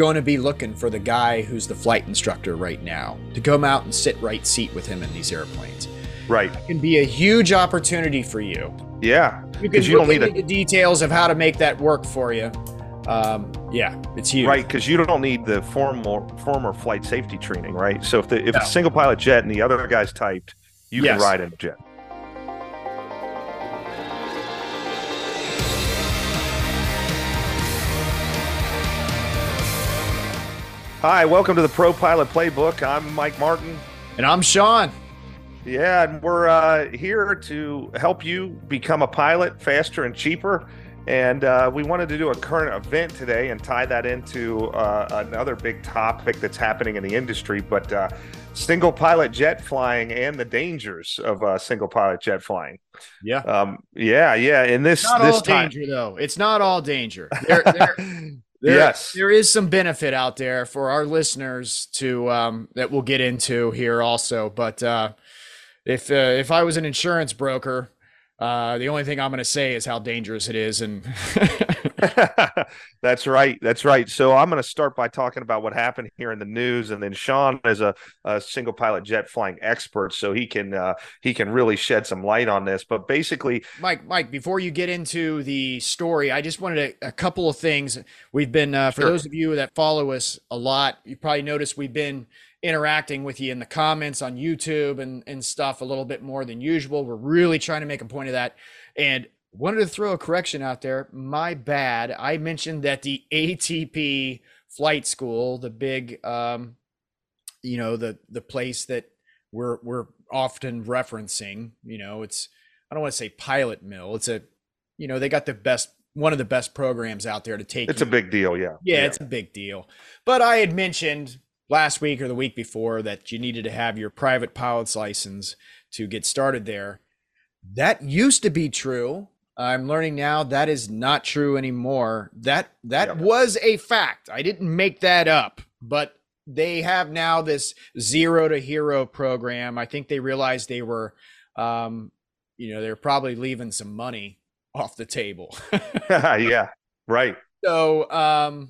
going to be looking for the guy who's the flight instructor right now to come out and sit right seat with him in these airplanes. Right. It can be a huge opportunity for you. Yeah. Because you don't need the details of how to make that work for you. Yeah, it's huge. Right, because you don't need the formal flight safety training, right? So if the single pilot jet and the other guy's typed, you can ride in a jet. Hi, welcome to the Pro Pilot Playbook. I'm Mike Martin. And I'm Sean. Yeah, and we're here to help you become a pilot faster and cheaper. And we wanted to do a current event today and tie that into another big topic that's happening in the industry. But single pilot jet flying and the dangers of single pilot jet flying. Yeah. Yeah. And it's not all danger, though. It's not all danger. There is some benefit out there for our listeners to that we'll get into here also. But if I was an insurance broker, the only thing I'm going to say is how dangerous it is. And that's right. That's right. So I'm going to start by talking about what happened here in the news. And then Sean is a single pilot jet flying expert, so he can really shed some light on this. But basically, Mike, before you get into the story, I just wanted a couple of things. We've been, for those of you that follow us a lot, you probably noticed we've been interacting with you in the comments on YouTube and stuff a little bit more than usual. We're really trying to make a point of that. And wanted to throw a correction out there. My bad. I mentioned that the ATP flight school, the big, the place that we're often referencing, I don't want to say pilot mill. It's they got one of the best programs out there to take. It's a big deal. Yeah. Yeah. It's a big deal. But I had mentioned last week or the week before that you needed to have your private pilot's license to get started there. That used to be true. I'm learning now that is not true anymore. That was a fact. I didn't make that up, but they have now this Zero to Hero program. I think they realized they were, they're probably leaving some money off the table. Yeah. Right. So,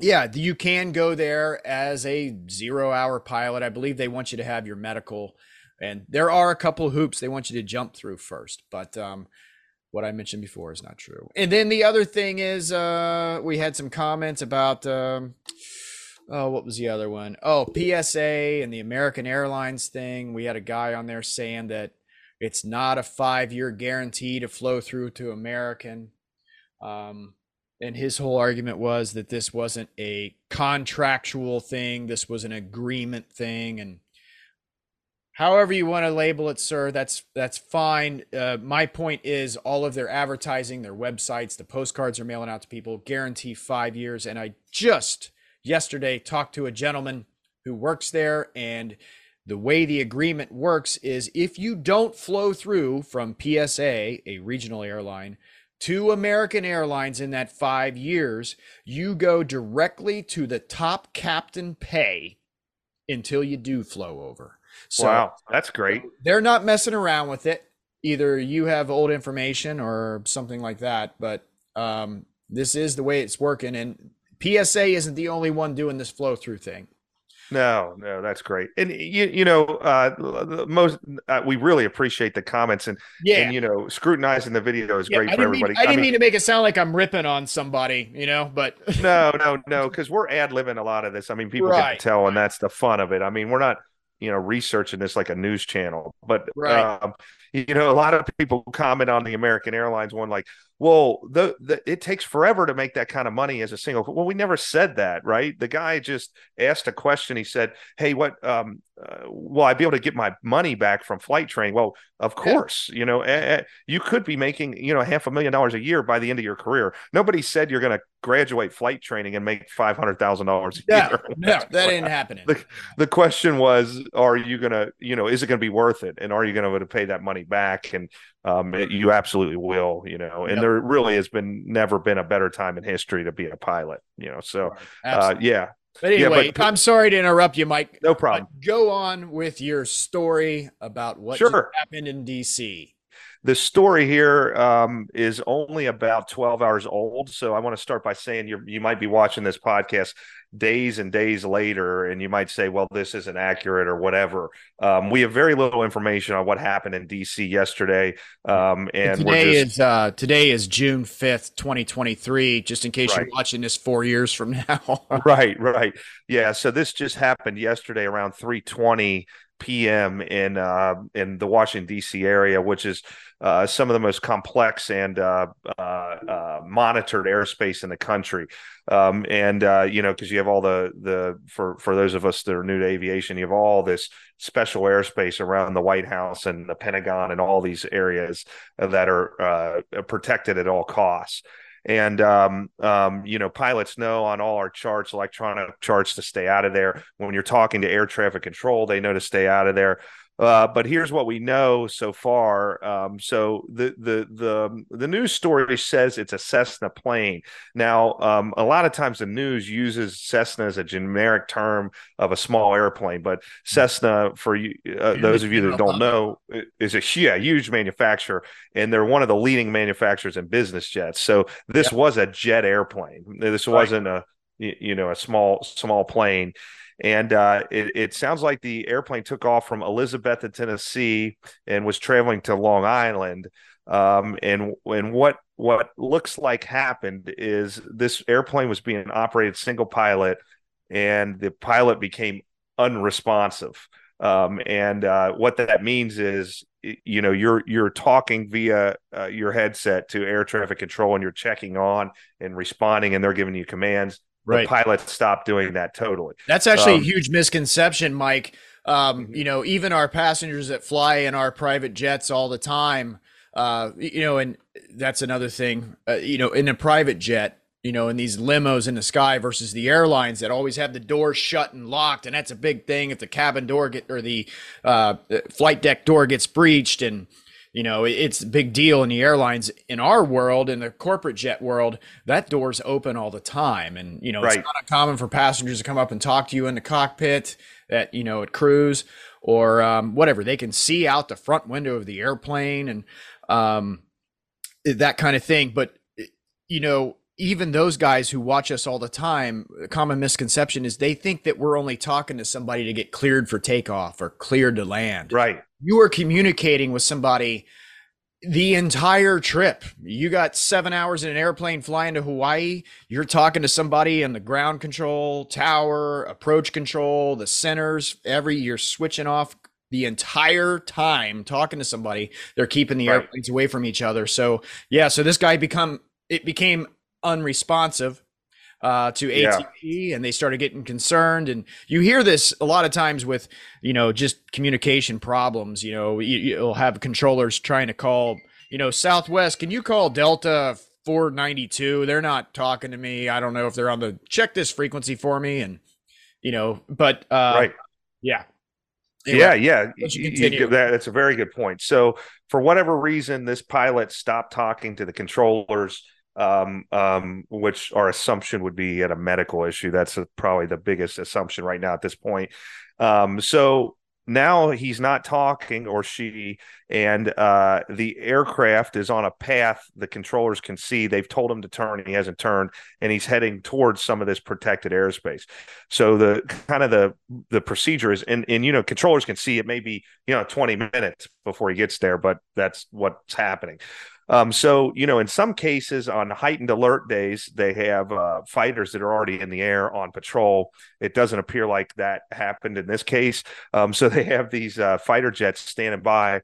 you can go there as a 0-hour pilot. I believe they want you to have your medical, and there are a couple hoops they want you to jump through first. But what I mentioned before is not true. And then the other thing is we had some comments about, what was the other one? Oh, PSA and the American Airlines thing. We had a guy on there saying that it's not a 5-year guarantee to flow through to American. And his whole argument was that this wasn't a contractual thing. This was an agreement thing. And however you want to label it, sir, that's fine. My point is all of their advertising, their websites, the postcards they're mailing out to people guarantee 5 years. And I just yesterday talked to a gentleman who works there, and the way the agreement works is if you don't flow through from PSA, a regional airline, to American Airlines in that 5 years, you go directly to the top captain pay until you do flow over. So wow, that's great. They're not messing around with it. Either you have old information or something like that, but this is the way it's working. And PSA isn't the only one doing this flow through thing. No, that's great. And we really appreciate the comments and scrutinizing the video is great for everybody. I didn't mean to make it sound like I'm ripping on somebody, but no. 'Cause we're ad-libbing a lot of this. I mean, people can tell, and that's the fun of it. I mean, we're not, researching this like a news channel, but a lot of people comment on the American Airlines one, like, well, it takes forever to make that kind of money as a single. Well, we never said that, right? The guy just asked a question. He said, "Hey, what? Will I be able to get my money back from flight training?" Well, of course, you could be making $500,000 a year by the end of your career. Nobody said you're going to graduate flight training and make $500,000 a year. No, that ain't happening. The question was, are you going to, is it going to be worth it, and are you going to pay that money back? And you absolutely will, and there really has never been a better time in history to be a pilot, so yeah. But anyway, I'm sorry to interrupt you, Mike. No problem. Go on with your story about what happened in DC. The story here is only about 12 hours old. So I want to start by saying you might be watching this podcast days and days later, and you might say, well, this isn't accurate or whatever. We have very little information on what happened in D.C. yesterday. And today is June 5th, 2023, just in case you're watching this 4 years from now. Right. Yeah. So this just happened yesterday around 3:20 p.m. in the Washington D.C. area, which is some of the most complex and monitored airspace in the country. Because you have all for those of us that are new to aviation, you have all this special airspace around the White House and the Pentagon and all these areas that are protected at all costs. And, pilots know on all our charts, electronic charts, to stay out of there. When you're talking to air traffic control, they know to stay out of there. But here's what we know so far. So the news story says it's a Cessna plane. Now, a lot of times the news uses Cessna as a generic term of a small airplane, but Cessna, for those of you that don't know, is a huge manufacturer, and they're one of the leading manufacturers in business jets. So this was a jet airplane. This wasn't a small plane. And it sounds like the airplane took off from Elizabethton, Tennessee, and was traveling to Long Island. And what looks like happened is this airplane was being operated single pilot, and the pilot became unresponsive. What that means is, you're talking via your headset to air traffic control, and you're checking on and responding, and they're giving you commands. Right. The pilot stopped doing that totally. That's actually a huge misconception, Mike. Even our passengers that fly in our private jets all the time, and that's another thing, in a private jet, in these limos in the sky versus the airlines that always have the doors shut and locked. And that's a big thing. If the cabin door or the flight deck door gets breached, and it's a big deal in the airlines. In our world, in the corporate jet world, that door's open all the time. And, it's not uncommon for passengers to come up and talk to you in the cockpit at cruise or whatever. They can see out the front window of the airplane and that kind of thing. But, even those guys who watch us all the time, a common misconception is they think that we're only talking to somebody to get cleared for takeoff or cleared to land. Right. You are communicating with somebody the entire trip. You got 7 hours in an airplane flying to Hawaii. You're talking to somebody in the ground control tower, approach control, the centers, you're switching off the entire time talking to somebody. They're keeping the airplanes away from each other. So so this guy became unresponsive to ATP, and they started getting concerned. And you hear this a lot of times with, just communication problems. You'll have controllers trying to call, Southwest, can you call Delta 492? They're not talking to me. I don't know if they're on the check this frequency for me. And, yeah. Anyway, that's a very good point. So for whatever reason, this pilot stopped talking to the controllers, which our assumption would be at a medical issue. That's probably the biggest assumption right now at this point. So now he's not talking, or she, and the aircraft is on a path the controllers can see. They've told him to turn, and he hasn't turned, and he's heading towards some of this protected airspace. So the kind of the procedure is, and controllers can see it may be 20 minutes before he gets there, but that's what's happening. In some cases on heightened alert days, they have fighters that are already in the air on patrol. It doesn't appear like that happened in this case. So they have these fighter jets standing by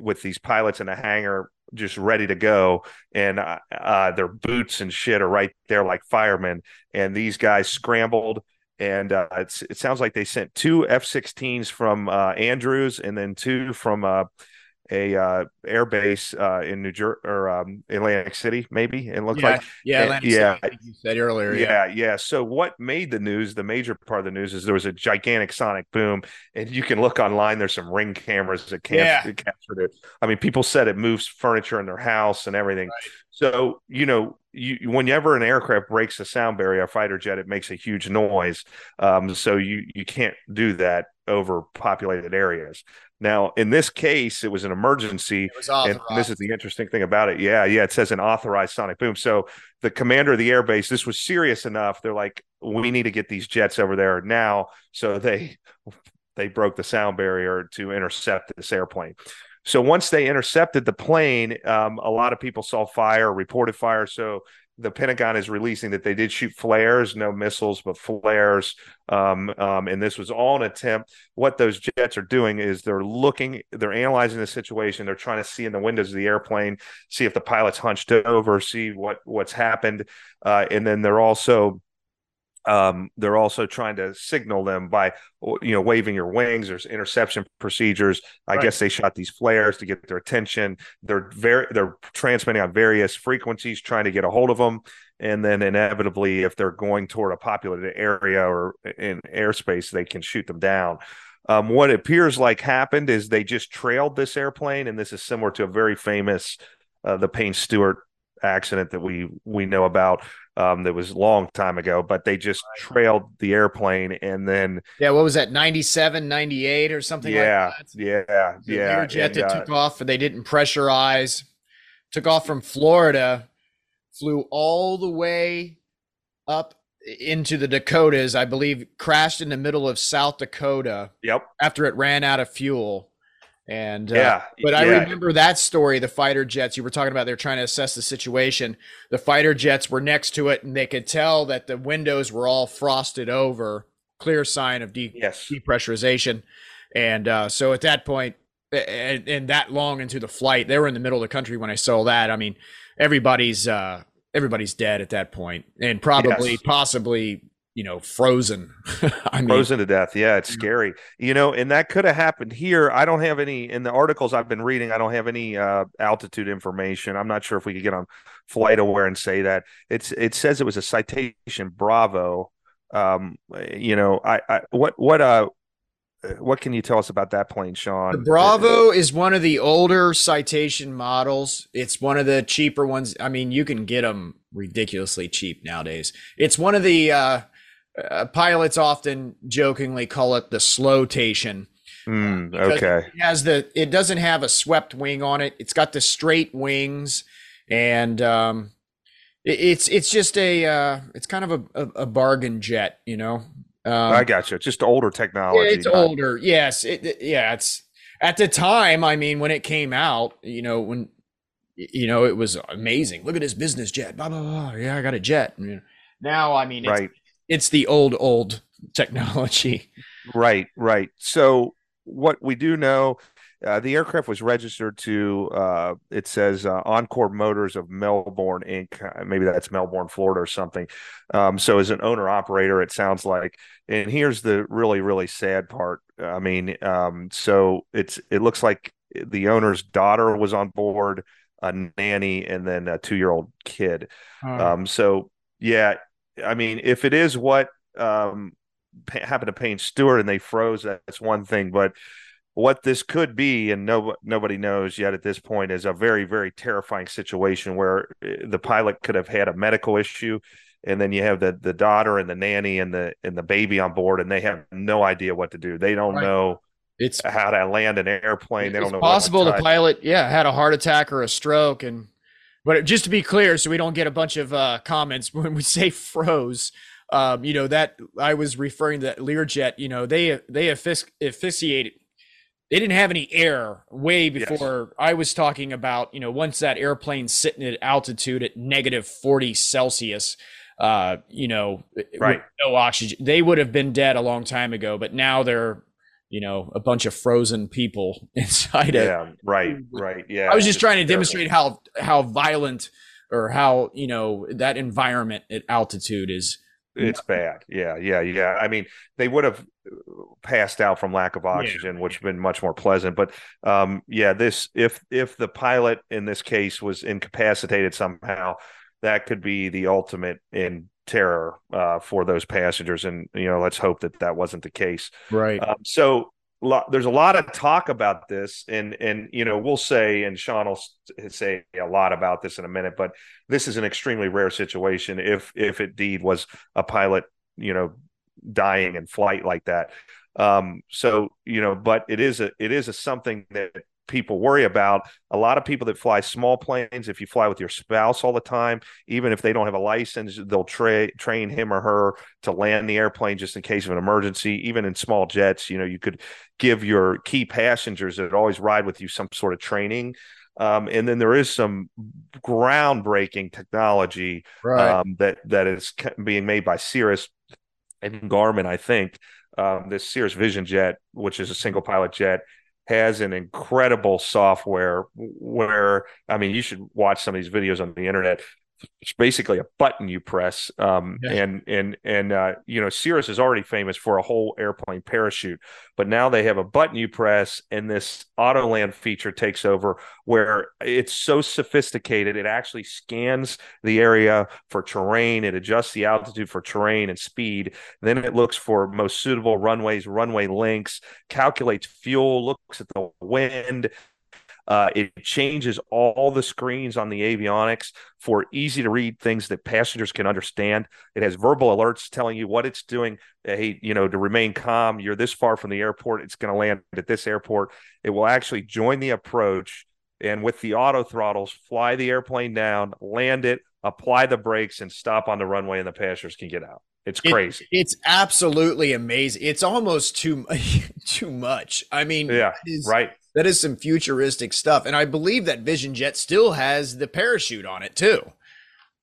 with these pilots in a hangar just ready to go. And their boots and shit are right there like firemen. And these guys scrambled. And it sounds like they sent two F-16s from Andrews and then two from a air base in New Jersey or Atlantic City, maybe. It looked like Atlantic City, I think you said earlier. Yeah. So what made the news? The major part of the news is there was a gigantic sonic boom, and you can look online. There's some Ring cameras that captured it. I mean, people said it moves furniture in their house and everything. Right. So whenever an aircraft breaks the sound barrier, a fighter jet, it makes a huge noise. So you can't do that over populated areas. Now, in this case, it was an emergency. It was authorized. And this is the interesting thing about it. Yeah, yeah, it says an authorized sonic boom. So the commander of the airbase, this was serious enough. They're like, we need to get these jets over there now. So they broke the sound barrier to intercept this airplane. So once they intercepted the plane, a lot of people saw fire, reported fire. So the Pentagon is releasing that they did shoot flares, no missiles, but flares. And this was all an attempt. What those jets are doing is they're analyzing the situation. They're trying to see in the windows of the airplane, see if the pilot's hunched over, see what's happened. And then they're also trying to signal them by, waving your wings. There's interception procedures. I guess they shot these flares to get their attention. They're transmitting on various frequencies, trying to get a hold of them. And then inevitably, if they're going toward a populated area or in airspace, they can shoot them down. What appears like happened is they just trailed this airplane. And this is similar to a very famous, the Payne Stewart accident that we know about. That was a long time ago, but they just trailed the airplane. And then, yeah, what was that, 97, 98 or something like that? Yeah. Learjet that took off and they didn't pressurize, took off from Florida, flew all the way up into the Dakotas, I believe, crashed in the middle of South Dakota. Yep. After it ran out of fuel. And I remember that story. The fighter jets you were talking about, they're trying to assess the situation. The fighter jets were next to it, and they could tell that the windows were all frosted over, clear sign of depressurization. And so at that point, and that long into the flight, they were in the middle of the country when I saw that. I mean, everybody's dead at that point, and possibly. Frozen. Frozen to death. Yeah, it's scary. And that could have happened here. I don't have any, in the articles I've been reading, I don't have any altitude information. I'm not sure if we could get on Flight Aware and say that. It says it was a Citation Bravo. What can you tell us about that plane, Sean? The Bravo is one of the older Citation models. It's one of the cheaper ones. I mean, you can get them ridiculously cheap nowadays. It's one of the pilots often jokingly call it the slowtation. It doesn't have a swept wing on it. It's got the straight wings, and it's just it's kind of a bargain jet, I got you. Just older technology. It's older. Yes. It's at the time. I mean, when it came out, it was amazing. Look at this business jet. Blah, blah, blah. Yeah, I got a jet. Now, I mean, it's the old technology. Right. So what we do know, the aircraft was registered to, it says, Encore Motors of Melbourne, Inc. Maybe that's Melbourne, Florida or something. So as an owner-operator, it sounds like. And here's the really, really sad part. I mean, so it looks like the owner's daughter was on board, a nanny, and then a 2-year-old kid. I mean, if it is what happened to Payne Stewart and they froze, that's one thing, but what this could be, and nobody knows yet at this point, is a very, very terrifying situation where the pilot could have had a medical issue, and then you have the daughter and the nanny and the baby on board, and they have no idea what to do. They don't know how to land an airplane. They don't know. It's possible the pilot, had a heart attack or a stroke. But just to be clear, so we don't get a bunch of comments when we say froze, that I was referring to that Learjet. They asphyxiated. They didn't have any air way before. I was talking about, once that airplane's sitting at altitude at negative 40 Celsius. With no oxygen, they would have been dead a long time ago. But now they're, a bunch of frozen people inside it. Yeah, right. Yeah. I was just trying to demonstrate how violent or how, that environment at altitude is. It's bad. Yeah. I mean, they would have passed out from lack of oxygen, which would have been much more pleasant. But if the pilot in this case was incapacitated somehow, that could be the ultimate in terror for those passengers. And, let's hope that wasn't the case. Right. There's a lot of talk about this, and we'll say, and Sean will say a lot about this in a minute, but this is an extremely rare situation if it indeed was a pilot, dying in flight like that. So, you know, but it is something that people worry about. A lot of people that fly small planes, if you fly with your spouse all the time, even if they don't have a license, they'll train him or her to land the airplane just in case of an emergency. Even in small jets, you know, you could give your key passengers that always ride with you some sort of training. And then there is some groundbreaking technology, right, that is being made by Cirrus and Garmin, I think. This Cirrus Vision Jet, which is a single pilot jet, has an incredible software where, I mean, you should watch some of these videos on the internet. It's basically a button you press. You know, Cirrus is already famous for a whole airplane parachute, but now they have a button you press and this auto land feature takes over, where it's so sophisticated. It actually scans the area for terrain. It adjusts the altitude for terrain and speed. Then it looks for most suitable runways, runway lengths, calculates fuel, looks at the wind. It changes all the screens on the avionics for easy to read things that passengers can understand. It has verbal alerts telling you what it's doing. Hey, you know, to remain calm, you're this far from the airport, it's going to land at this airport. It will actually join the approach and with the auto throttles, fly the airplane down, land it, apply the brakes, and stop on the runway, and the passengers can get out. It's crazy. It's absolutely amazing. It's almost too much. I mean, yeah, right. That is some futuristic stuff. And I believe that Vision Jet still has the parachute on it too.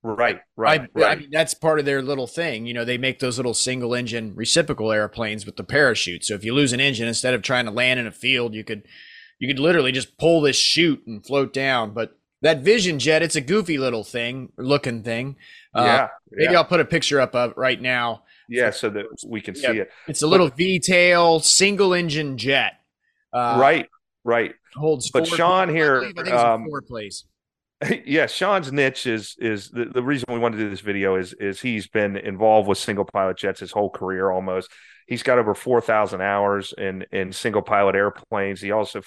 Right. I mean, that's part of their little thing. You know, they make those little single engine reciprocal airplanes with the parachute. So if you lose an engine, instead of trying to land in a field, you could literally just pull this chute and float down. But that Vision Jet, it's a goofy little thing, looking thing. Maybe I'll put a picture up of it right now. Yeah, so that we can see it. It's a little V-tail single engine jet. Right. Holds but Sean plays. Here, plays. Yeah, Sean's niche is the reason we want to do this video is he's been involved with single pilot jets his whole career almost. He's got over 4,000 hours in single pilot airplanes. He also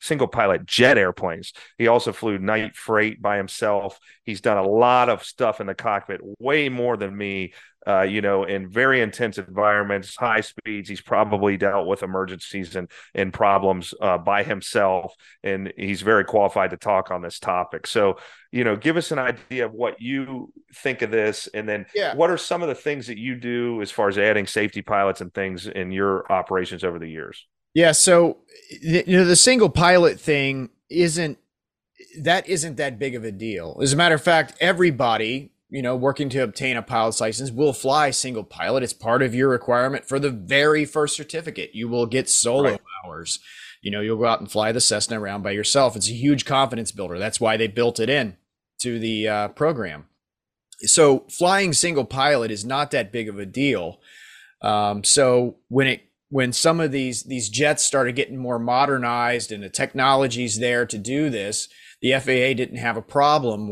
single pilot jet airplanes. He also flew night freight by himself. He's done a lot of stuff in the cockpit, way more than me. You know, in very intense environments, high speeds. He's probably dealt with emergencies and problems by himself, and he's very qualified to talk on this topic. So, you know, give us an idea of what you think of this, and then what are some of the things that you do as far as adding safety pilots and things in your operations over the years? Yeah, so, you know, the single pilot thing isn't that big of a deal. As a matter of fact, everybody, you know, working to obtain a pilot's license will fly single pilot. It's part of your requirement for the very first certificate. You will get solo hours. You know, you'll go out and fly the Cessna around by yourself. It's a huge confidence builder. That's why they built it in to the program. So flying single pilot is not that big of a deal. So when some of these jets started getting more modernized and the technology's there to do this, the FAA didn't have a problem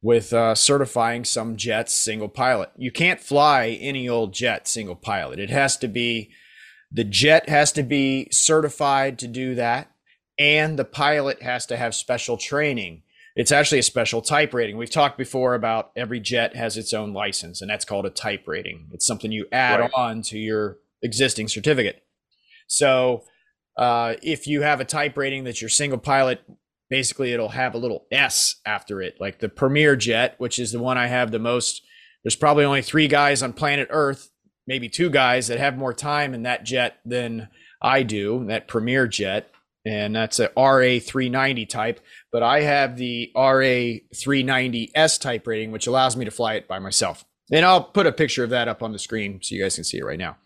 with certifying some jets single pilot. You can't fly any old jet single pilot. It has to be, the jet has to be certified to do that, and the pilot has to have special training. It's actually a special type rating. We've talked before about every jet has its own license, and that's called a type rating. It's something you add on to your existing certificate. So if you have a type rating that your single pilot, basically, it'll have a little S after it, like the Premier Jet, which is the one I have the most. There's probably only 3 guys on planet Earth, maybe 2 guys that have more time in that jet than I do, that Premier Jet, and that's a RA390 type. But I have the RA390S type rating, which allows me to fly it by myself. And I'll put a picture of that up on the screen so you guys can see it right now.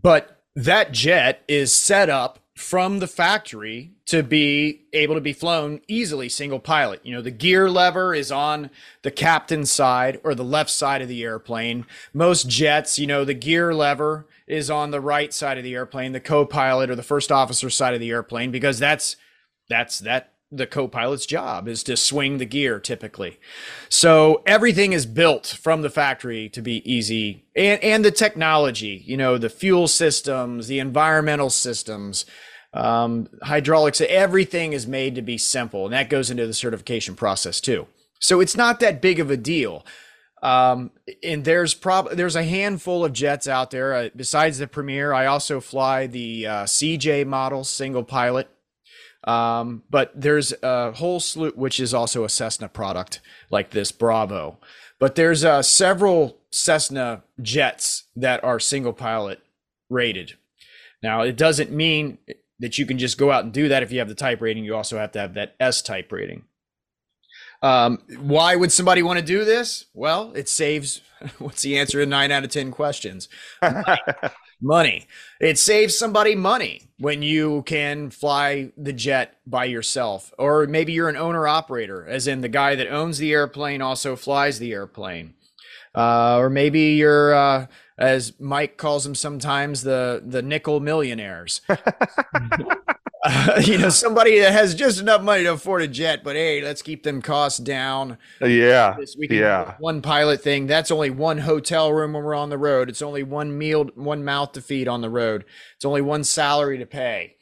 But that jet is set up from the factory to be able to be flown easily single pilot. You know, the gear lever is on the captain's side or the left side of the airplane. Most jets, you know, the gear lever is on the right side of the airplane, the co-pilot or the first officer side of the airplane, because that's the co-pilot's job is to swing the gear typically. So everything is built from the factory to be easy, and the technology, you know, the fuel systems, the environmental systems, hydraulics, everything is made to be simple. And that goes into the certification process too. So it's not that big of a deal. And there's a handful of jets out there besides the Premier. I also fly the CJ model, single pilot. But there's a whole slew, which is also a Cessna product like this Bravo. But there's several Cessna jets that are single pilot rated. Now, it doesn't mean that you can just go out and do that. If you have the type rating, you also have to have that S type rating. Why would somebody want to do this? Well, it saves, what's the answer to 9 out of 10 questions? Money. It saves somebody money when you can fly the jet by yourself, or maybe you're an owner operator, as in the guy that owns the airplane also flies the airplane. Or maybe you're, as Mike calls them sometimes, the nickel millionaires. You know, somebody that has just enough money to afford a jet, but hey, let's keep them costs down. Yeah. We can do one pilot thing. That's only one hotel room when we're on the road. It's only one meal, one mouth to feed on the road. It's only one salary to pay.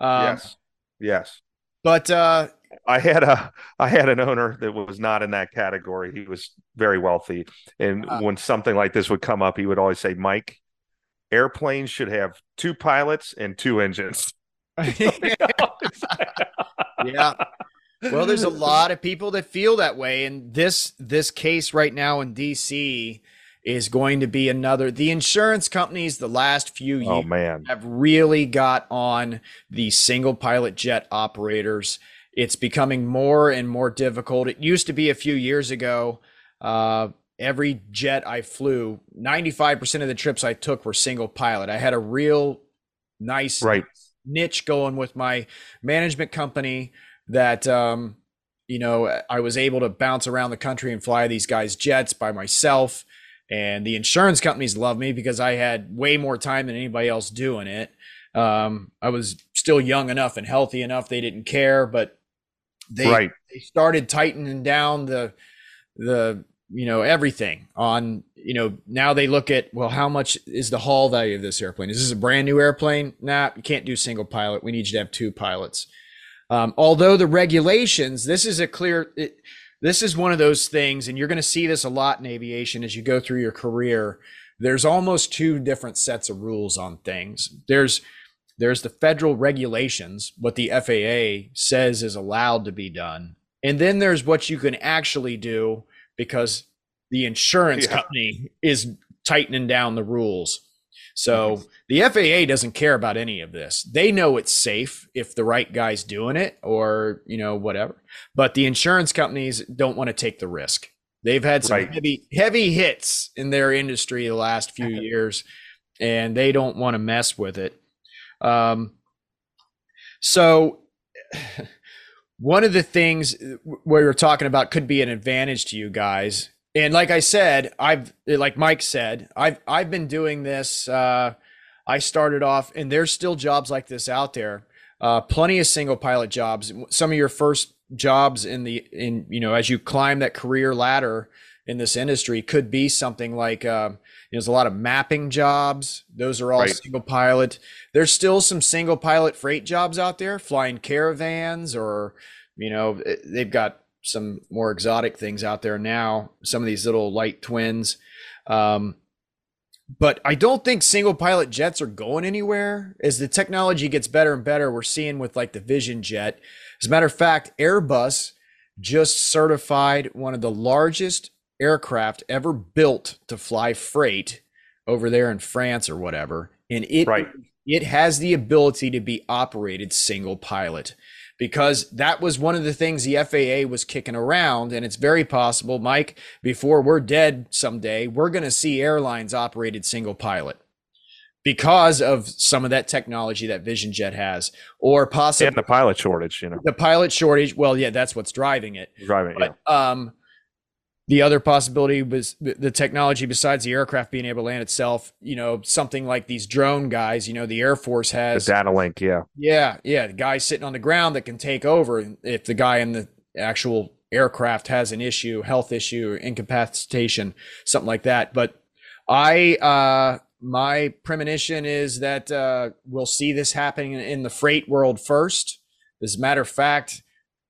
Yes. Yes. But I had an owner that was not in that category. He was very wealthy, and when something like this would come up, he would always say, "Mike, airplanes should have 2 pilots and 2 engines." Yeah. Well, there's a lot of people that feel that way, and this case right now in DC is going to be another. The insurance companies the last few years have really got on the single pilot jet operators. It's becoming more and more difficult. It used to be a few years ago, every jet I flew, 95% of the trips I took were single pilot. I had a real nice niche going with my management company that, you know, I was able to bounce around the country and fly these guys' jets by myself. And the insurance companies loved me because I had way more time than anybody else doing it. I was still young enough and healthy enough. They didn't care, but they started tightening down the, you know, everything on, you know, now they look at, well, how much is the haul value of this airplane? Is this a brand new airplane? Nah, you can't do single pilot. We need you to have 2 pilots. Although the regulations, this is one of those things, and you're going to see this a lot in aviation as you go through your career. There's almost 2 different sets of rules on things. There's the federal regulations, what the FAA says is allowed to be done. And then there's what you can actually do because the insurance company is tightening down the rules. So the FAA doesn't care about any of this. They know it's safe if the right guy's doing it or, you know, whatever. But the insurance companies don't want to take the risk. They've had some heavy hits in their industry the last few years, and they don't want to mess with it. So one of the things we were talking about could be an advantage to you guys. And like I said, like Mike said, I've been doing this. I started off, and there's still jobs like this out there. Plenty of single pilot jobs. Some of your first jobs in you know, as you climb that career ladder in this industry could be something like, there's a lot of mapping jobs. Those are all single pilot. There's still some single pilot freight jobs out there, flying caravans, or, you know, they've got some more exotic things out there now, some of these little light twins. But I don't think single pilot jets are going anywhere. As the technology gets better and better, we're seeing with like the Vision Jet. As a matter of fact, Airbus just certified one of the largest aircraft ever built to fly freight over there in France or whatever. And it has the ability to be operated single pilot, because that was one of the things the FAA was kicking around. And it's very possible, Mike, before we're dead someday, we're going to see airlines operated single pilot because of some of that technology that Vision Jet has, or possibly and the pilot shortage, you know, the pilot shortage. Well, yeah, that's what's driving it. But, the other possibility was the technology besides the aircraft being able to land itself, you know, something like these drone guys, you know, the Air Force has the data link. Yeah. The guy sitting on the ground that can take over if the guy in the actual aircraft has an issue, health issue, incapacitation, something like that. But my premonition is that we'll see this happening in the freight world first. As a matter of fact,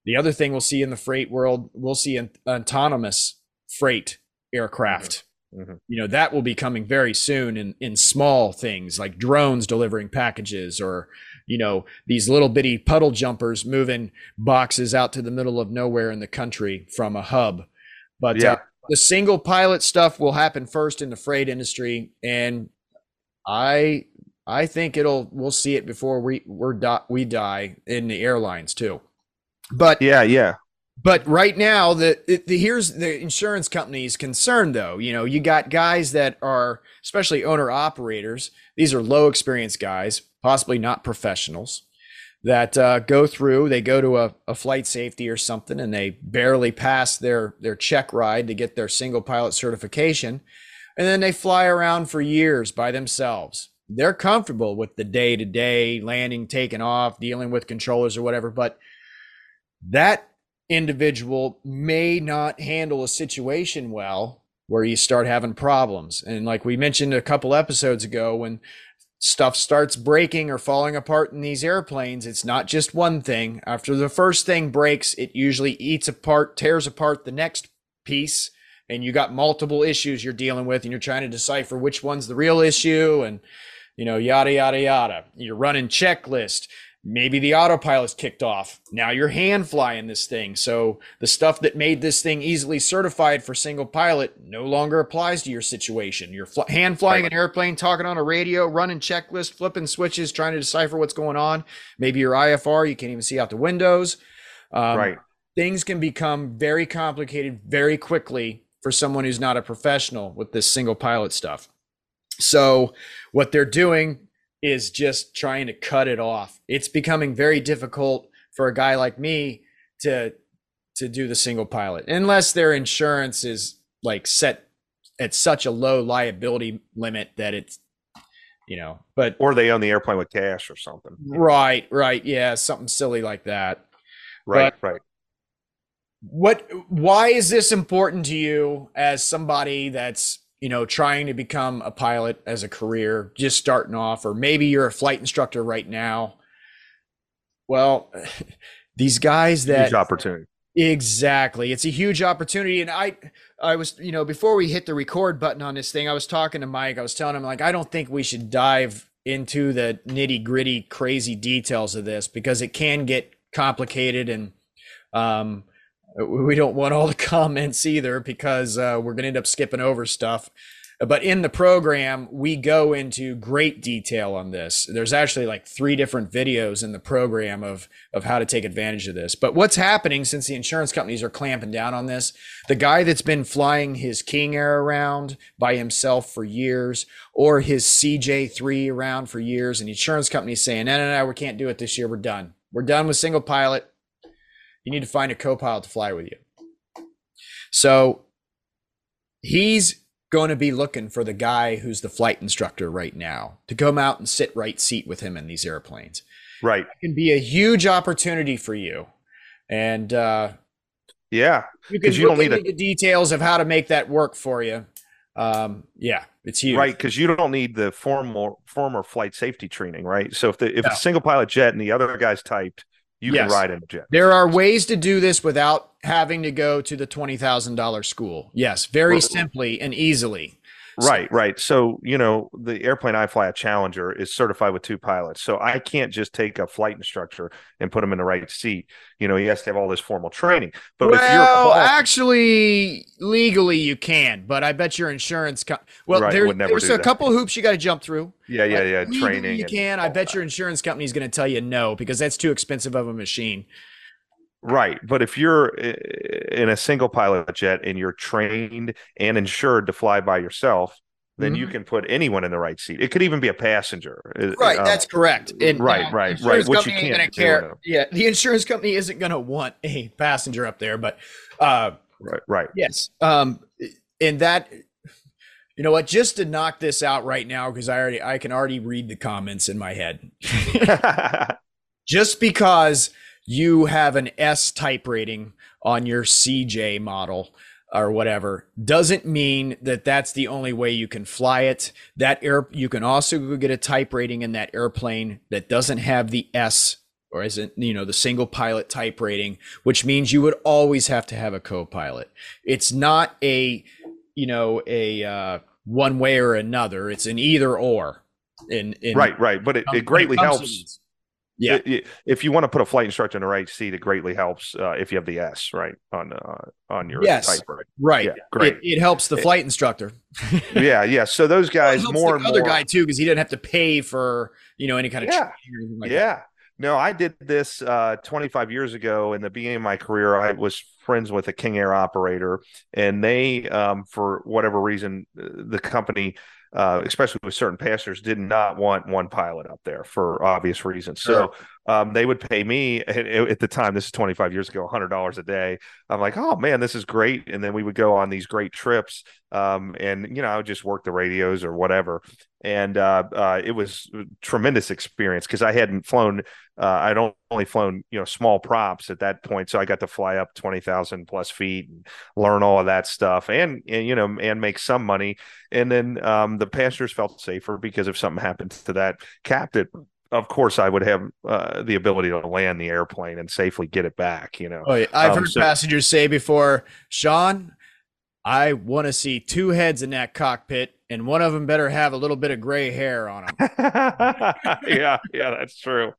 the other thing we'll see in the freight world, we'll see an autonomous freight aircraft. Mm-hmm. You know, that will be coming very soon in small things like drones delivering packages, or, you know, these little bitty puddle jumpers moving boxes out to the middle of nowhere in the country from a hub. But yeah, the single pilot stuff will happen first in the freight industry. And I think we'll see it before we die in the airlines too. But yeah. But right now, here's the insurance company's concern, though. You know, you got guys that are, especially owner operators, these are low experience guys, possibly not professionals, that go to a flight safety or something, and they barely pass their check ride to get their single pilot certification. And then they fly around for years by themselves. They're comfortable with the day-to-day landing, taking off, dealing with controllers or whatever, but that individual may not handle a situation well where you start having problems. And like we mentioned a couple episodes ago, when stuff starts breaking or falling apart in these airplanes, it's not just one thing. After the first thing breaks, it usually tears apart the next piece, and you got multiple issues you're dealing with, and you're trying to decipher which one's the real issue, and, you know, yada, yada, yada. You're running checklist. Maybe the autopilot's kicked off. Now you're hand flying this thing. So the stuff that made this thing easily certified for single pilot no longer applies to your situation. You're hand flying an airplane, talking on a radio, running checklist, flipping switches, trying to decipher what's going on. Maybe your IFR, you can't even see out the windows. Things can become very complicated very quickly for someone who's not a professional with this single pilot stuff. So what they're doing is just trying to cut it off. It's becoming very difficult for a guy like me to do the single pilot, unless their insurance is like set at such a low liability limit that it's, you know, but, or they own the airplane with cash or something. Right. Yeah. Something silly like that. Right. Why is this important to you as somebody that's, you know, trying to become a pilot as a career, just starting off, or maybe you're a flight instructor right now? Well, these guys that... Huge opportunity. Exactly. It's a huge opportunity. And I was, you know, before we hit the record button on this thing, I was talking to Mike. I was telling him, like, I don't think we should dive into the nitty-gritty crazy details of this, because it can get complicated, and we don't want all the comments either, because we're going to end up skipping over stuff. But in the program, we go into great detail on this. There's actually like 3 different videos in the program of how to take advantage of this. But what's happening, since the insurance companies are clamping down on this, the guy that's been flying his King Air around by himself for years, or his CJ3 around for years, and the insurance company's saying, no, we can't do it this year. We're done. We're done with single pilot. You need to find a co-pilot to fly with you. So he's going to be looking for the guy who's the flight instructor right now to come out and sit right seat with him in these airplanes. Right. It can be a huge opportunity for you. And you can look into the details of how to make that work for you. It's huge. Right, because you don't need the former flight safety training, right? So if a single pilot jet and the other guy's typed, you can ride in a jet. There are ways to do this without having to go to the $20,000 school. Yes, very simply and easily. Right. So, you know, the airplane I fly, a Challenger, is certified with 2 pilots. So I can't just take a flight instructor and put him in the right seat. You know, he has to have all this formal training. But actually, legally you can, but I bet your insurance... there's a couple hoops you got to jump through. Yeah. Training. You can. I bet your insurance company is going to tell you no, because that's too expensive of a machine. Right. But if you're in a single pilot jet and you're trained and insured to fly by yourself, then you can put anyone in the right seat. It could even be a passenger. Right. That's correct. Right. Which you can't care. Yeah. The insurance company isn't going to want a passenger up there, but right. Yes. And that, you know what, just to knock this out right now, because I can already read the comments in my head. Just because you have an S type rating on your CJ model or whatever doesn't mean that that's the only way you can fly it. You can also go get a type rating in that airplane that doesn't have the S, or isn't, you know, the single pilot type rating, which means you would always have to have a co-pilot. It's not a you know, a one way or another. It's an either or. Right. But it greatly helps. Yeah. If you want to put a flight instructor in the right seat, it greatly helps if you have the S right on your typewriter. Right. Yeah, great. It helps the flight instructor. Yeah. Yeah. So those guys more and more. The other guy too, because he didn't have to pay for, you know, any kind of training like that. No, I did this 25 years ago. In the beginning of my career, I was friends with a King Air operator, and they, for whatever reason, the company, especially with certain passengers, did not want one pilot up there for obvious reasons. Sure. So they would pay me at the time, this is 25 years ago, $100 a day. I'm like, oh man, this is great. And then we would go on these great trips. And, you know, I would just work the radios or whatever. And it was a tremendous experience because I hadn't flown. I'd only flown, you know, small props at that point. So I got to fly up 20,000 plus feet and learn all of that stuff and, you know, and make some money. And then the passengers felt safer because if something happened to that captain, of course, I would have the ability to land the airplane and safely get it back, you know. Oh, yeah. I've heard passengers say before, Sean, I want to see two heads in that cockpit. And one of them better have a little bit of gray hair on them. yeah, that's true.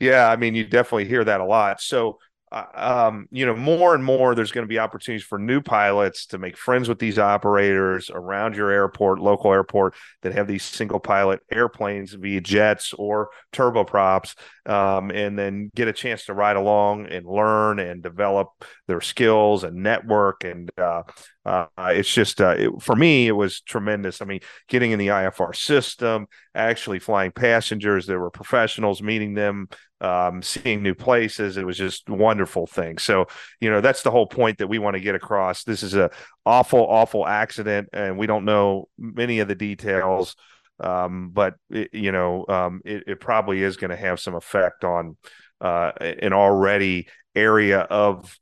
Yeah, I mean, you definitely hear that a lot. So, you know, more and more, there's going to be opportunities for new pilots to make friends with these operators around your airport, local airport, that have these single pilot airplanes via jets or turboprops, and then get a chance to ride along and learn and develop their skills and network. And it's just, for me, it was tremendous. I mean, getting in the IFR system, actually flying passengers, there were professionals, meeting them, seeing new places. It was just a wonderful thing. So, you know, that's the whole point that we want to get across. This is an awful, awful accident, and we don't know many of the details, but, it probably is going to have some effect on an already area of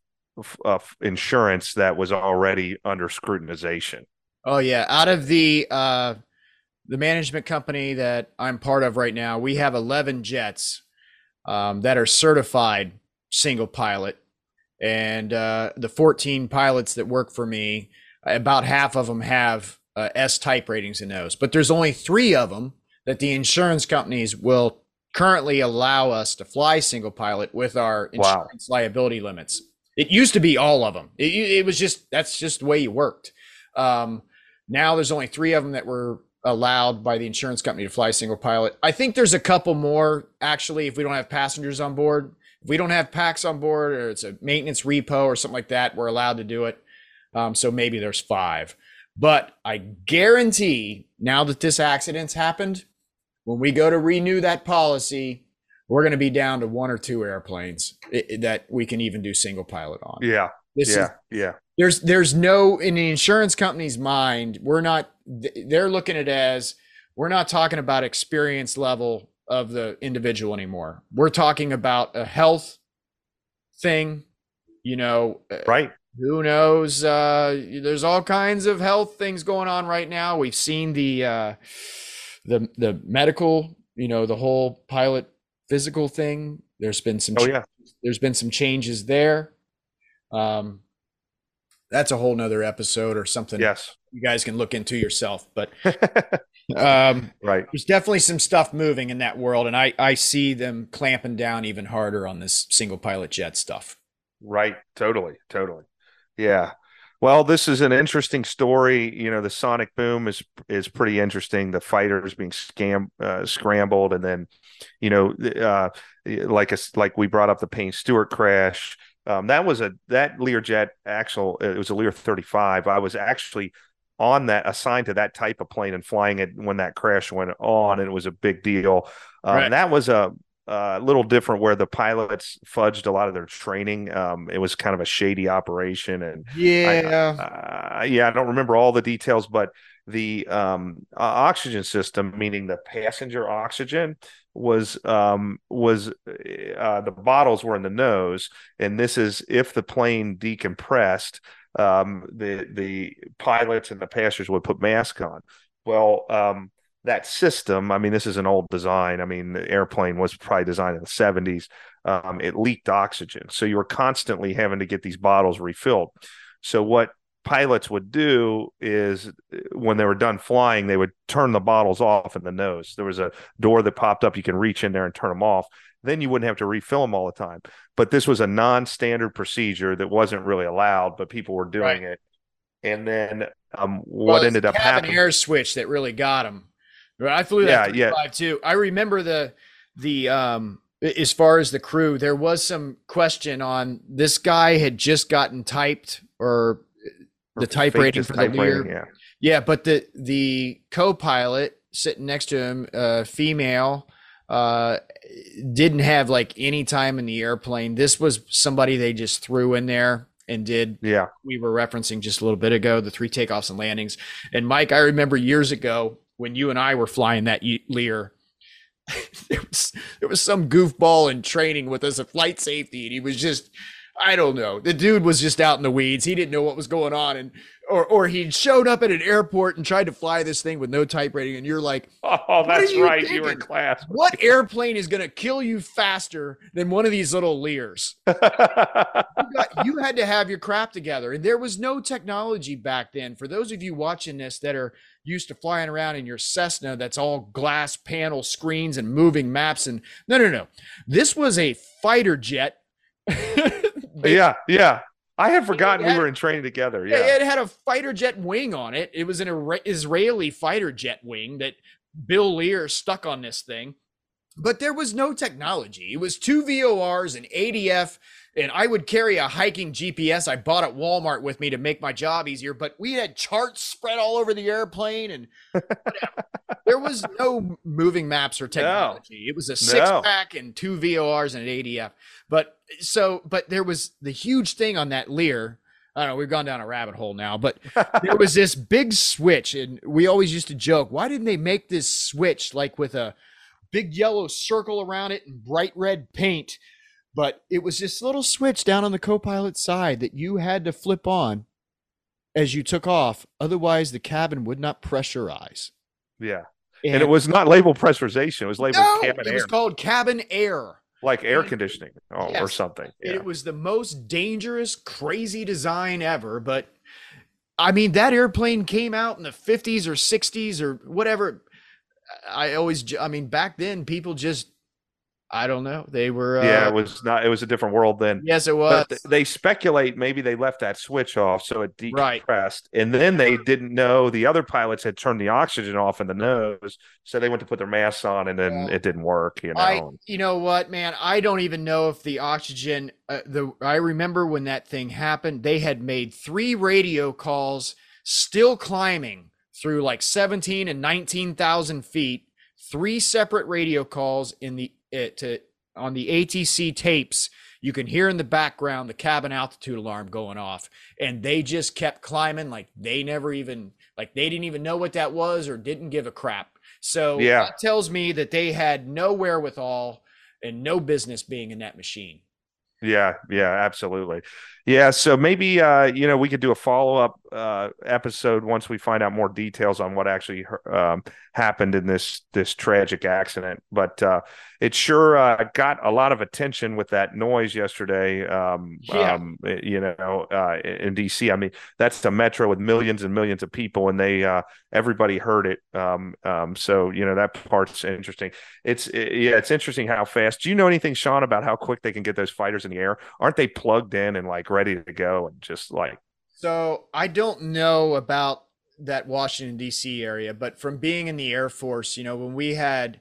insurance that was already under scrutinization. Oh, yeah. Out of the management company that I'm part of right now, we have 11 jets that are certified single pilot, and the 14 pilots that work for me, about half of them have S type ratings in those, but there's only 3 of them that the insurance companies will currently allow us to fly single pilot with our insurance liability limits. It used to be all of them. It was just, that's just the way you worked. Now there's only 3 of them that were allowed by the insurance company to fly single pilot. I think there's a couple more, actually, if we don't have passengers on board. If we don't have packs on board, or it's a maintenance repo or something like that, we're allowed to do it. So maybe there's 5. But I guarantee, now that this accident's happened, when we go to renew that policy, we're going to be down to 1 or 2 airplanes that we can even do single pilot on. Yeah. There's no, in the insurance company's mind, they're looking at it as, we're not talking about experience level of the individual anymore. We're talking about a health thing, you know, right. Who knows? There's all kinds of health things going on right now. We've seen the medical, you know, the whole pilot physical thing. There's been some, there's been some changes there. That's a whole nother episode or something. Yes. You guys can look into yourself, but right. There's definitely some stuff moving in that world. And I see them clamping down even harder on this single pilot jet stuff. Right. Totally. Yeah. Well, this is an interesting story. You know, the sonic boom is pretty interesting. The fighters being scrambled. And then, you know, like we brought up the Payne Stewart crash. That was that Learjet actual. It was a Lear 35. I was actually on that, assigned to that type of plane and flying it when that crash went on, and it was a big deal. Right. That was a little different, where the pilots fudged a lot of their training. It was kind of a shady operation, and I don't remember all the details, but the oxygen system, meaning the passenger oxygen, was the bottles were in the nose, and this is if the plane decompressed, the pilots and the passengers would put masks on. Well, that system, I mean, this is an old design. I mean, the airplane was probably designed in the 70s. It leaked oxygen, so you were constantly having to get these bottles refilled. So what pilots would do is when they were done flying, they would turn the bottles off in the nose. There was a door that popped up. You can reach in there and turn them off. Then you wouldn't have to refill them all the time. But this was a non-standard procedure that wasn't really allowed, but people were doing it. And then what ended up happening? Cabin air switch that really got them. I flew that 35 too. I remember the as far as the crew, there was some question on this guy had just gotten typed or the type rating for the Lear. Yeah, but the co-pilot sitting next to him, female, didn't have like any time in the airplane. This was somebody they just threw in there and did. Yeah, we were referencing just a little bit ago, the 3 takeoffs and landings. And Mike, I remember years ago when you and I were flying that Lear, there was some goofball in training with us at flight safety, and he was just, I don't know. The dude was just out in the weeds. He didn't know what was going on. And, or he'd showed up at an airport and tried to fly this thing with no type rating. And you're like, oh, that's right. You were in class. What airplane is going to kill you faster than one of these little Lears? You had to have your crap together. And there was no technology back then. For those of you watching this that are used to flying around in your Cessna, that's all glass panel screens and moving maps. And no. This was a fighter jet. Yeah. I had forgotten we were in training together. Yeah, it had a fighter jet wing on it. It was an Israeli fighter jet wing that Bill Lear stuck on this thing. But there was no technology. It was 2 VORs, an ADF, and I would carry a hiking GPS I bought at Walmart with me to make my job easier. But we had charts spread all over the airplane, and there was no moving maps or technology. No. It was a 6-pack and 2 VORs and an ADF. But there was the huge thing on that Lear. I don't know, we've gone down a rabbit hole now, but there was this big switch, and we always used to joke, why didn't they make this switch like with a big yellow circle around it and bright red paint? But it was this little switch down on the co-pilot side that you had to flip on as you took off. Otherwise, the cabin would not pressurize. Yeah. And it was not labeled pressurization. It was labeled cabin air. It was called cabin air. Like air conditioning or something. Yeah. It was the most dangerous, crazy design ever. But, I mean, that airplane came out in the 50s or 60s or whatever. Back then people just, I don't know. They were, it was a different world then. Yes, it was. But they speculate maybe they left that switch off, so it decompressed. Right. And then they didn't know the other pilots had turned the oxygen off in the nose, so they went to put their masks on, and then it didn't work. You know. You know what, man? I don't even know if the oxygen. I remember when that thing happened. They had made 3 radio calls, still climbing through like 17 and 19,000 feet. 3 separate radio calls on the ATC tapes. You can hear in the background the cabin altitude alarm going off, and they just kept climbing like they never even, like they didn't even know what that was or didn't give a crap. So that tells me that they had no wherewithal and no business being in that machine. Yeah, absolutely. Yeah, so maybe we could do a follow-up episode once we find out more details on what actually happened in this tragic accident. But it sure got a lot of attention with that noise yesterday. In D.C. I mean, that's the metro with millions and millions of people, and they everybody heard it. That part's interesting. It's interesting how fast. Do you know anything, Sean, about how quick they can get those fighters in the air? Aren't they plugged in and like ready to go and just like? So I don't know about that Washington D.C. area, but from being in the Air Force, you know, when we had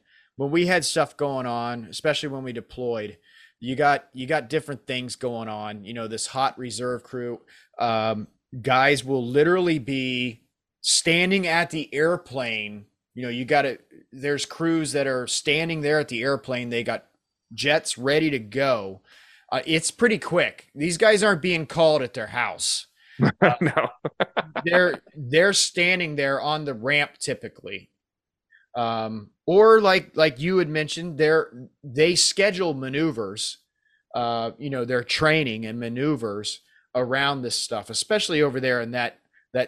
stuff going on, especially when we deployed, you got different things going on. You know, this hot reserve crew, guys will literally be standing at the airplane. You know, there's crews that are standing there at the airplane. They got jets ready to go. It's pretty quick. These guys aren't being called at their house. No, they're standing there on the ramp typically, or like you had mentioned, they schedule maneuvers, their training and maneuvers around this stuff, especially over there in that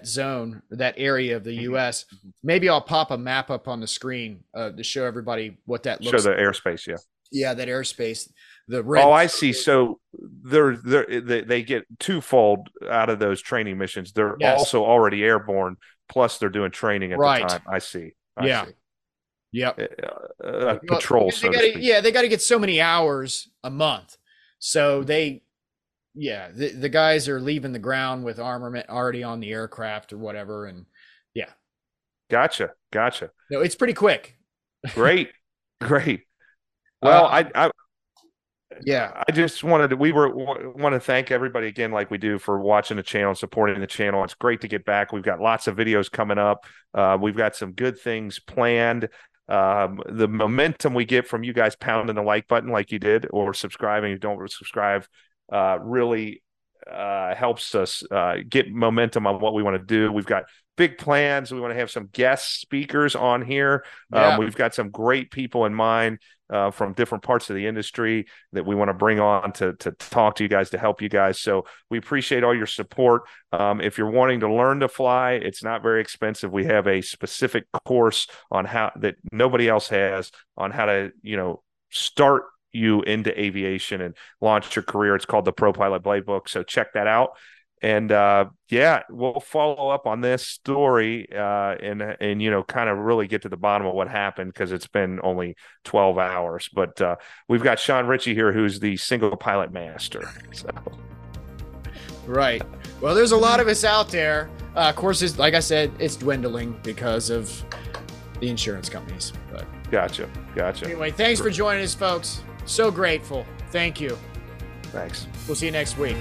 zone, that area of the U.S. Maybe I'll pop a map up on the screen to show everybody what that looks like. Show the airspace, yeah. Yeah, that airspace. The red. Oh, I see. So they get twofold out of those training missions. They're also already airborne, plus they're doing training at the time. I see. I see. Yeah. Patrol. Well, so they got to get so many hours a month. So they, the guys are leaving the ground with armament already on the aircraft or whatever. And Gotcha. No, it's pretty quick. Great. Well, I just want to thank everybody again, like we do, for watching the channel and supporting the channel. It's great to get back. We've got lots of videos coming up. We've got some good things planned. The momentum we get from you guys pounding the like button like you did, or subscribing if you don't subscribe, really helps us get momentum on what we want to do. We've got big plans. We want to have some guest speakers on here. We've got some great people in mind from different parts of the industry that we want to bring on to talk to you guys, to help you guys. So we appreciate all your support. If you're wanting to learn to fly, it's not very expensive. We have a specific course on how that nobody else has on how to, start you into aviation and launch your career. It's called the Pro Pilot Playbook. So check that out. And we'll follow up on this story and kind of really get to the bottom of what happened, because it's been only 12 hours. But we've got Sean Ritchie here, who's the single pilot master. So. Right. Well, there's a lot of us out there. Courses, like I said, it's dwindling because of the insurance companies. But Gotcha. Anyway, thanks for joining us, folks. So grateful. Thank you. Thanks. We'll see you next week.